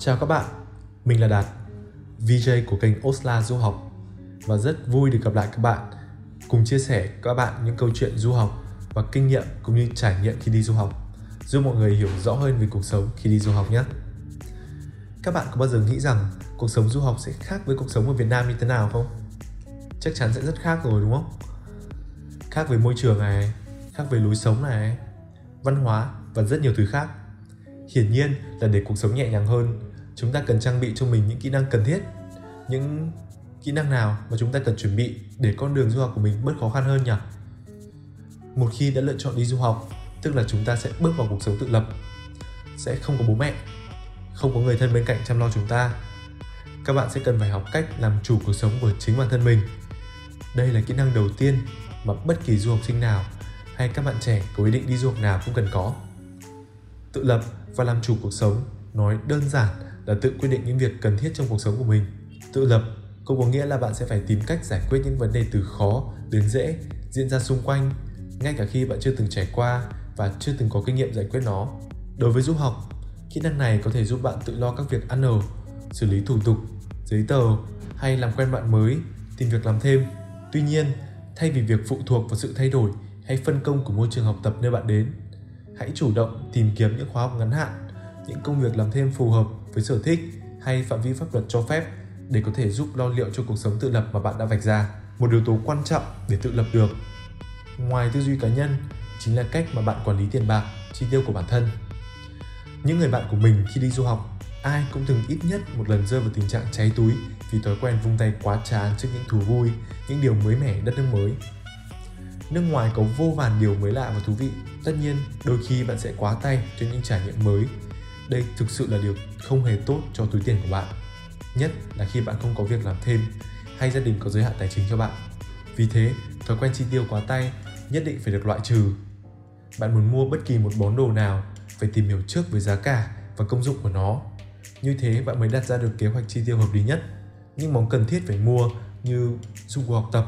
Chào các bạn, mình là Đạt, VJ của kênh Oslo du học và rất vui được gặp lại các bạn, cùng chia sẻ các bạn những câu chuyện du học và kinh nghiệm cũng như trải nghiệm khi đi du học, giúp mọi người hiểu rõ hơn về cuộc sống khi đi du học nhé. Các bạn có bao giờ nghĩ rằng cuộc sống du học sẽ khác với cuộc sống ở Việt Nam như thế nào không? Chắc chắn sẽ rất khác rồi đúng không? Khác về môi trường này, khác về lối sống này, văn hóa và rất nhiều thứ khác. Hiển nhiên là để cuộc sống nhẹ nhàng hơn, chúng ta cần trang bị cho mình những kỹ năng cần thiết. Những kỹ năng nào mà chúng ta cần chuẩn bị để con đường du học của mình bớt khó khăn hơn nhỉ? Một khi đã lựa chọn đi du học, tức là chúng ta sẽ bước vào cuộc sống tự lập. Sẽ không có bố mẹ, không có người thân bên cạnh chăm lo chúng ta. Các bạn sẽ cần phải học cách làm chủ cuộc sống của chính bản thân mình. Đây là kỹ năng đầu tiên mà bất kỳ du học sinh nào hay các bạn trẻ có ý định đi du học nào cũng cần có. Tự lập và làm chủ cuộc sống nói đơn giản là tự quyết định những việc cần thiết trong cuộc sống của mình. Tự lập cũng có nghĩa là bạn sẽ phải tìm cách giải quyết những vấn đề từ khó đến dễ diễn ra xung quanh, ngay cả khi bạn chưa từng trải qua và chưa từng có kinh nghiệm giải quyết nó. Đối với du học, kỹ năng này có thể giúp bạn tự lo các việc ăn ở, xử lý thủ tục, giấy tờ hay làm quen bạn mới, tìm việc làm thêm. Tuy nhiên, thay vì việc phụ thuộc vào sự thay đổi hay phân công của môi trường học tập nơi bạn đến, hãy chủ động tìm kiếm những khóa học ngắn hạn, những công việc làm thêm phù hợp với sở thích hay phạm vi pháp luật cho phép để có thể giúp lo liệu cho cuộc sống tự lập mà bạn đã vạch ra. Một yếu tố quan trọng để tự lập được, ngoài tư duy cá nhân, chính là cách mà bạn quản lý tiền bạc, chi tiêu của bản thân. Những người bạn của mình khi đi du học, ai cũng từng ít nhất một lần rơi vào tình trạng cháy túi vì thói quen vung tay quá chán trước những thú vui, những điều mới mẻ đất nước mới. Nước ngoài có vô vàn điều mới lạ và thú vị, tất nhiên đôi khi bạn sẽ quá tay cho những trải nghiệm mới. Đây thực sự là điều không hề tốt cho túi tiền của bạn, nhất là khi bạn không có việc làm thêm hay gia đình có giới hạn tài chính cho bạn. Vì thế, thói quen chi tiêu quá tay nhất định phải được loại trừ. Bạn muốn mua bất kỳ một món đồ nào, phải tìm hiểu trước về giá cả và công dụng của nó. Như thế bạn mới đặt ra được kế hoạch chi tiêu hợp lý nhất. Những món cần thiết phải mua như dụng cụ học tập,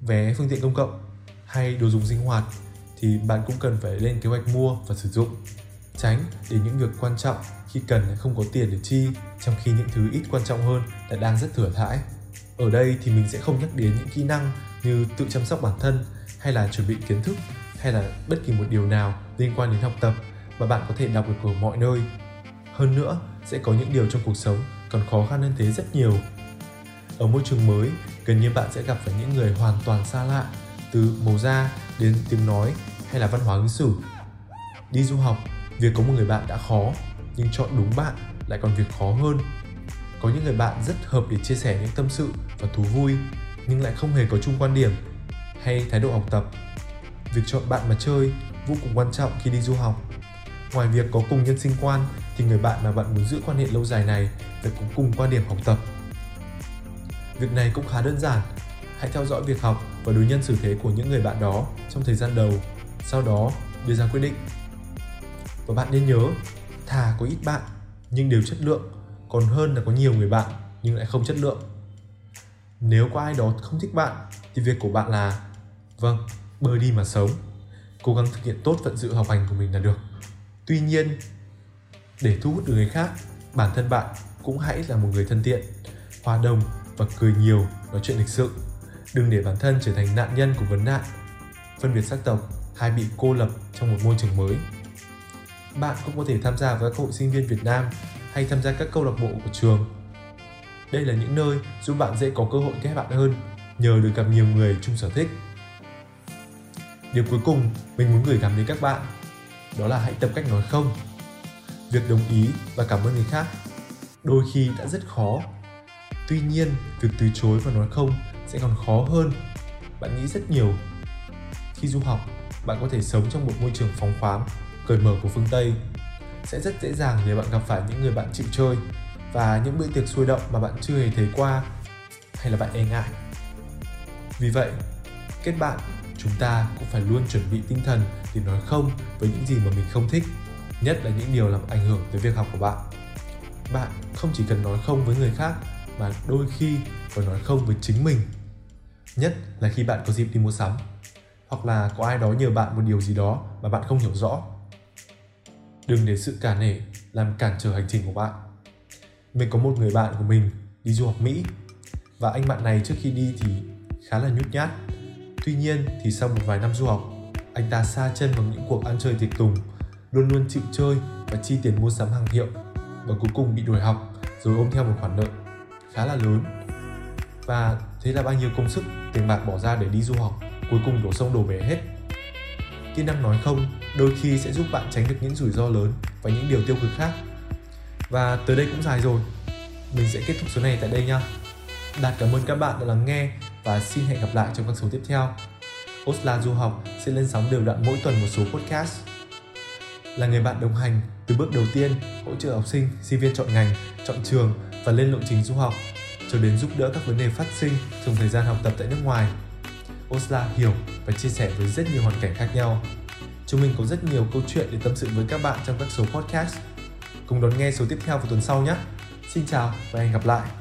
vé phương tiện công cộng hay đồ dùng sinh hoạt thì bạn cũng cần phải lên kế hoạch mua và sử dụng. Tránh để những việc quan trọng khi cần không có tiền để chi, trong khi những thứ ít quan trọng hơn lại đang rất thừa thãi. Ở đây thì mình sẽ không nhắc đến những kỹ năng như tự chăm sóc bản thân hay là chuẩn bị kiến thức hay là bất kỳ một điều nào liên quan đến học tập mà bạn có thể đọc được ở mọi nơi. Hơn nữa, sẽ có những điều trong cuộc sống còn khó khăn hơn thế rất nhiều. Ở môi trường mới, gần như bạn sẽ gặp phải những người hoàn toàn xa lạ, từ màu da đến tiếng nói hay là văn hóa ứng xử. Đi du học, việc có một người bạn đã khó, nhưng chọn đúng bạn lại còn việc khó hơn. Có những người bạn rất hợp để chia sẻ những tâm sự và thú vui, nhưng lại không hề có chung quan điểm hay thái độ học tập. Việc chọn bạn mà chơi vô cùng quan trọng khi đi du học. Ngoài việc có cùng nhân sinh quan thì người bạn mà bạn muốn giữ quan hệ lâu dài này phải có cùng quan điểm học tập. Việc này cũng khá đơn giản. Hãy theo dõi việc học và đối nhân xử thế của những người bạn đó trong thời gian đầu, sau đó đưa ra quyết định. Và bạn nên nhớ, thà có ít bạn nhưng đều chất lượng, còn hơn là có nhiều người bạn nhưng lại không chất lượng. Nếu có ai đó không thích bạn thì việc của bạn là bơi đi mà sống, cố gắng thực hiện tốt phận sự học hành của mình là được. Tuy nhiên, để thu hút được người khác, bản thân bạn cũng hãy là một người thân thiện, hòa đồng và cười nhiều, nói chuyện lịch sự. Đừng để bản thân trở thành nạn nhân của vấn nạn, phân biệt sắc tộc hay bị cô lập trong một môi trường mới. Bạn cũng có thể tham gia vào các hội sinh viên Việt Nam hay tham gia các câu lạc bộ của trường. Đây là những nơi giúp bạn dễ có cơ hội kết bạn hơn nhờ được gặp nhiều người chung sở thích. Điều cuối cùng mình muốn gửi gắm đến các bạn đó là hãy tập cách nói không. Việc đồng ý và cảm ơn người khác đôi khi đã rất khó. Tuy nhiên, việc từ chối và nói không sẽ còn khó hơn bạn nghĩ rất nhiều. Khi du học, bạn có thể sống trong một môi trường phóng khoáng, cởi mở của phương Tây. Sẽ rất dễ dàng để bạn gặp phải những người bạn chịu chơi và những bữa tiệc sôi động mà bạn chưa hề thấy qua hay là bạn e ngại. Vì vậy, kết bạn, chúng ta cũng phải luôn chuẩn bị tinh thần để nói không với những gì mà mình không thích, nhất là những điều làm ảnh hưởng tới việc học của bạn. Bạn không chỉ cần nói không với người khác mà đôi khi còn nói không với chính mình. Nhất là khi bạn có dịp đi mua sắm, hoặc là có ai đó nhờ bạn một điều gì đó mà bạn không hiểu rõ. Đừng để sự cả nể làm cản trở hành trình của bạn. Mình có một người bạn của mình đi du học Mỹ, và anh bạn này trước khi đi thì khá là nhút nhát. Tuy nhiên thì sau một vài năm du học, anh ta sa chân vào những cuộc ăn chơi tiệc tùng, luôn luôn chịu chơi và chi tiền mua sắm hàng hiệu, và cuối cùng bị đuổi học rồi ôm theo một khoản nợ khá là lớn. Và thế là bao nhiêu công sức, tiền bạc bỏ ra để đi du học cuối cùng đổ sông đổ bể hết. Kỹ năng nói không đôi khi sẽ giúp bạn tránh được những rủi ro lớn và những điều tiêu cực khác. Và tới đây cũng dài rồi, mình sẽ kết thúc số này tại đây nha. Đạt cảm ơn các bạn đã lắng nghe và xin hẹn gặp lại trong các số tiếp theo. Oslo du học sẽ lên sóng đều đặn mỗi tuần một số podcast. Là người bạn đồng hành từ bước đầu tiên, hỗ trợ học sinh, sinh viên chọn ngành, chọn trường và lên lộ trình du học, cho đến giúp đỡ các vấn đề phát sinh trong thời gian học tập tại nước ngoài. Oslo hiểu và chia sẻ với rất nhiều hoàn cảnh khác nhau. Chúng mình có rất nhiều câu chuyện để tâm sự với các bạn trong các số podcast. Cùng đón nghe số tiếp theo vào tuần sau nhé. Xin chào và hẹn gặp lại.